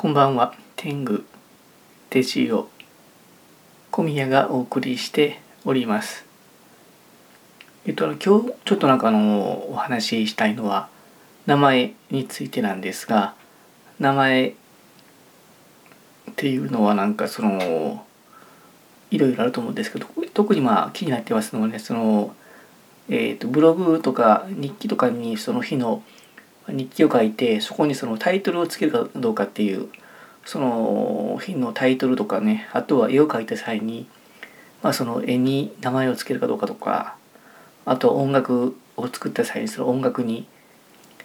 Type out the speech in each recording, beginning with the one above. こんばんは、天狗デジオ小宮がお送りしております。今日ちょっとお話ししたいのは名前についてなんですが、名前っていうのはいろいろあると思うんですけど、特に気になってますのはね、ブログとか日記とかにその日の日記を書いて、そこにそのタイトルをつけるかどうかっていう、その日のタイトルとかね、あとは絵を描いた際に、その絵に名前をつけるかどうかとか、あとは音楽を作った際にその音楽に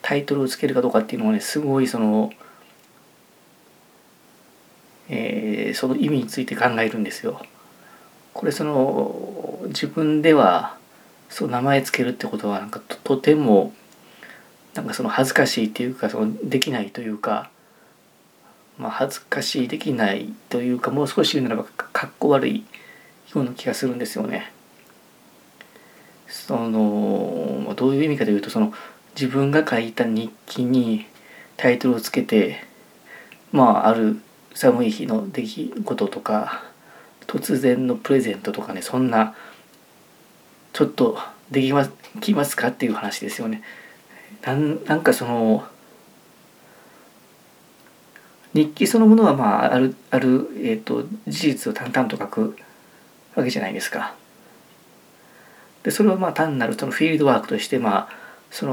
タイトルをつけるかどうかっていうのはね、すごいその意味について考えるんですよ。これ自分では名前つけるってことはとても恥ずかしいっていうか、できないというか、恥ずかしいできないというか、もう少し言うならばかっこ悪いような気がするんですよね。どういう意味かというと、自分が書いた日記にタイトルをつけて、ある寒い日の出来事とか突然のプレゼントとかね、そんなちょっとできますかっていう話ですよね。日記そのものはある事実を淡々と書くわけじゃないですか。でそれは単なるフィールドワークとして客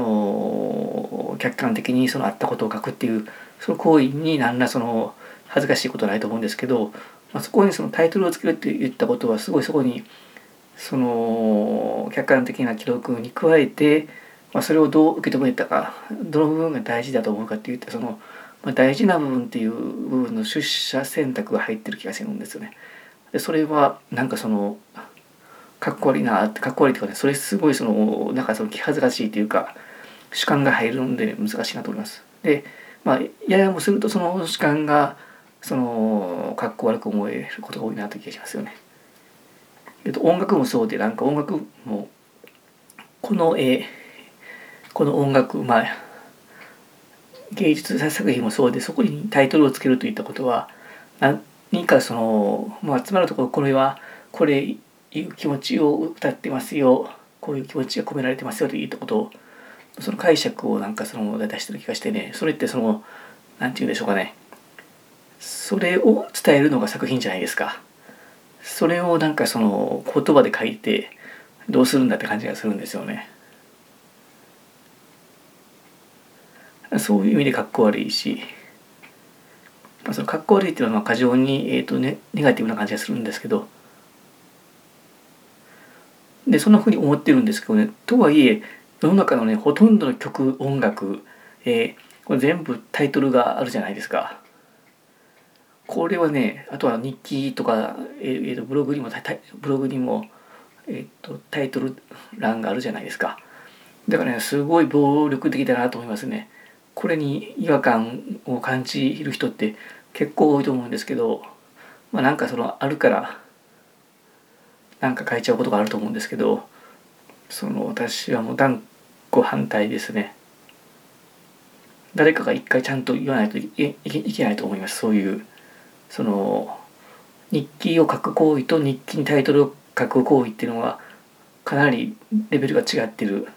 観的にあったことを書くっていうその行為に何ら恥ずかしいことはないと思うんですけど、そこにタイトルをつけるって言ったことはすごい、そこに客観的な記録に加えて、それをどう受け止めたか、どの部分が大事だと思うかっていった大事な部分っていう部分の出社選択が入ってる気がするんですよね。でそれはかっこ悪いなって、かっこ悪いというかね、それすごい気恥ずかしいというか主観が入るので難しいなと思います。でややもするとその主観がかっこ悪く思えることが多いなという気がしますよね。音楽もそうで、音楽もこの音楽、芸術作品もそうで、そこにタイトルをつけるといったことは何かつまるところ、これいう気持ちを歌ってますよ、こういう気持ちが込められてますよといったことを、その解釈を出してる気がしてね、それってなんていうんでしょうかね、それを伝えるのが作品じゃないですか。それを言葉で書いてどうするんだって感じがするんですよね。そういう意味でかっこ悪いし、そのかっこ悪いっていうのは過剰に、ネガティブな感じがするんですけど、でそんなふうに思ってるんですけどね。とはいえ世の中のね、ほとんどの曲、音楽、これ全部タイトルがあるじゃないですか。これはね、あとは日記とか、ブログにも、タイトル欄があるじゃないですか。だからね、すごい暴力的だなと思いますね。これに違和感を感じる人って結構多いと思うんですけど、あるから変えちゃうことがあると思うんですけど、私はもう断固反対ですね。誰かが一回ちゃんと言わないといけないと思います。そういう日記を書く行為と日記にタイトルを書く行為っていうのはかなりレベルが違ってる。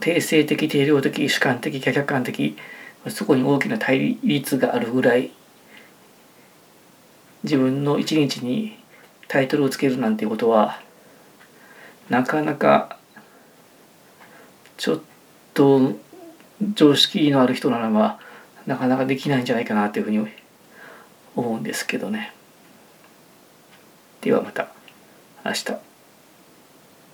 定性的、定量的、主観的、客観的、そこに大きな対立があるぐらい、自分の一日にタイトルをつけるなんていうことはなかなかちょっと常識のある人ならばなかなかできないんじゃないかなというふうに思うんですけどね。ではまた明日。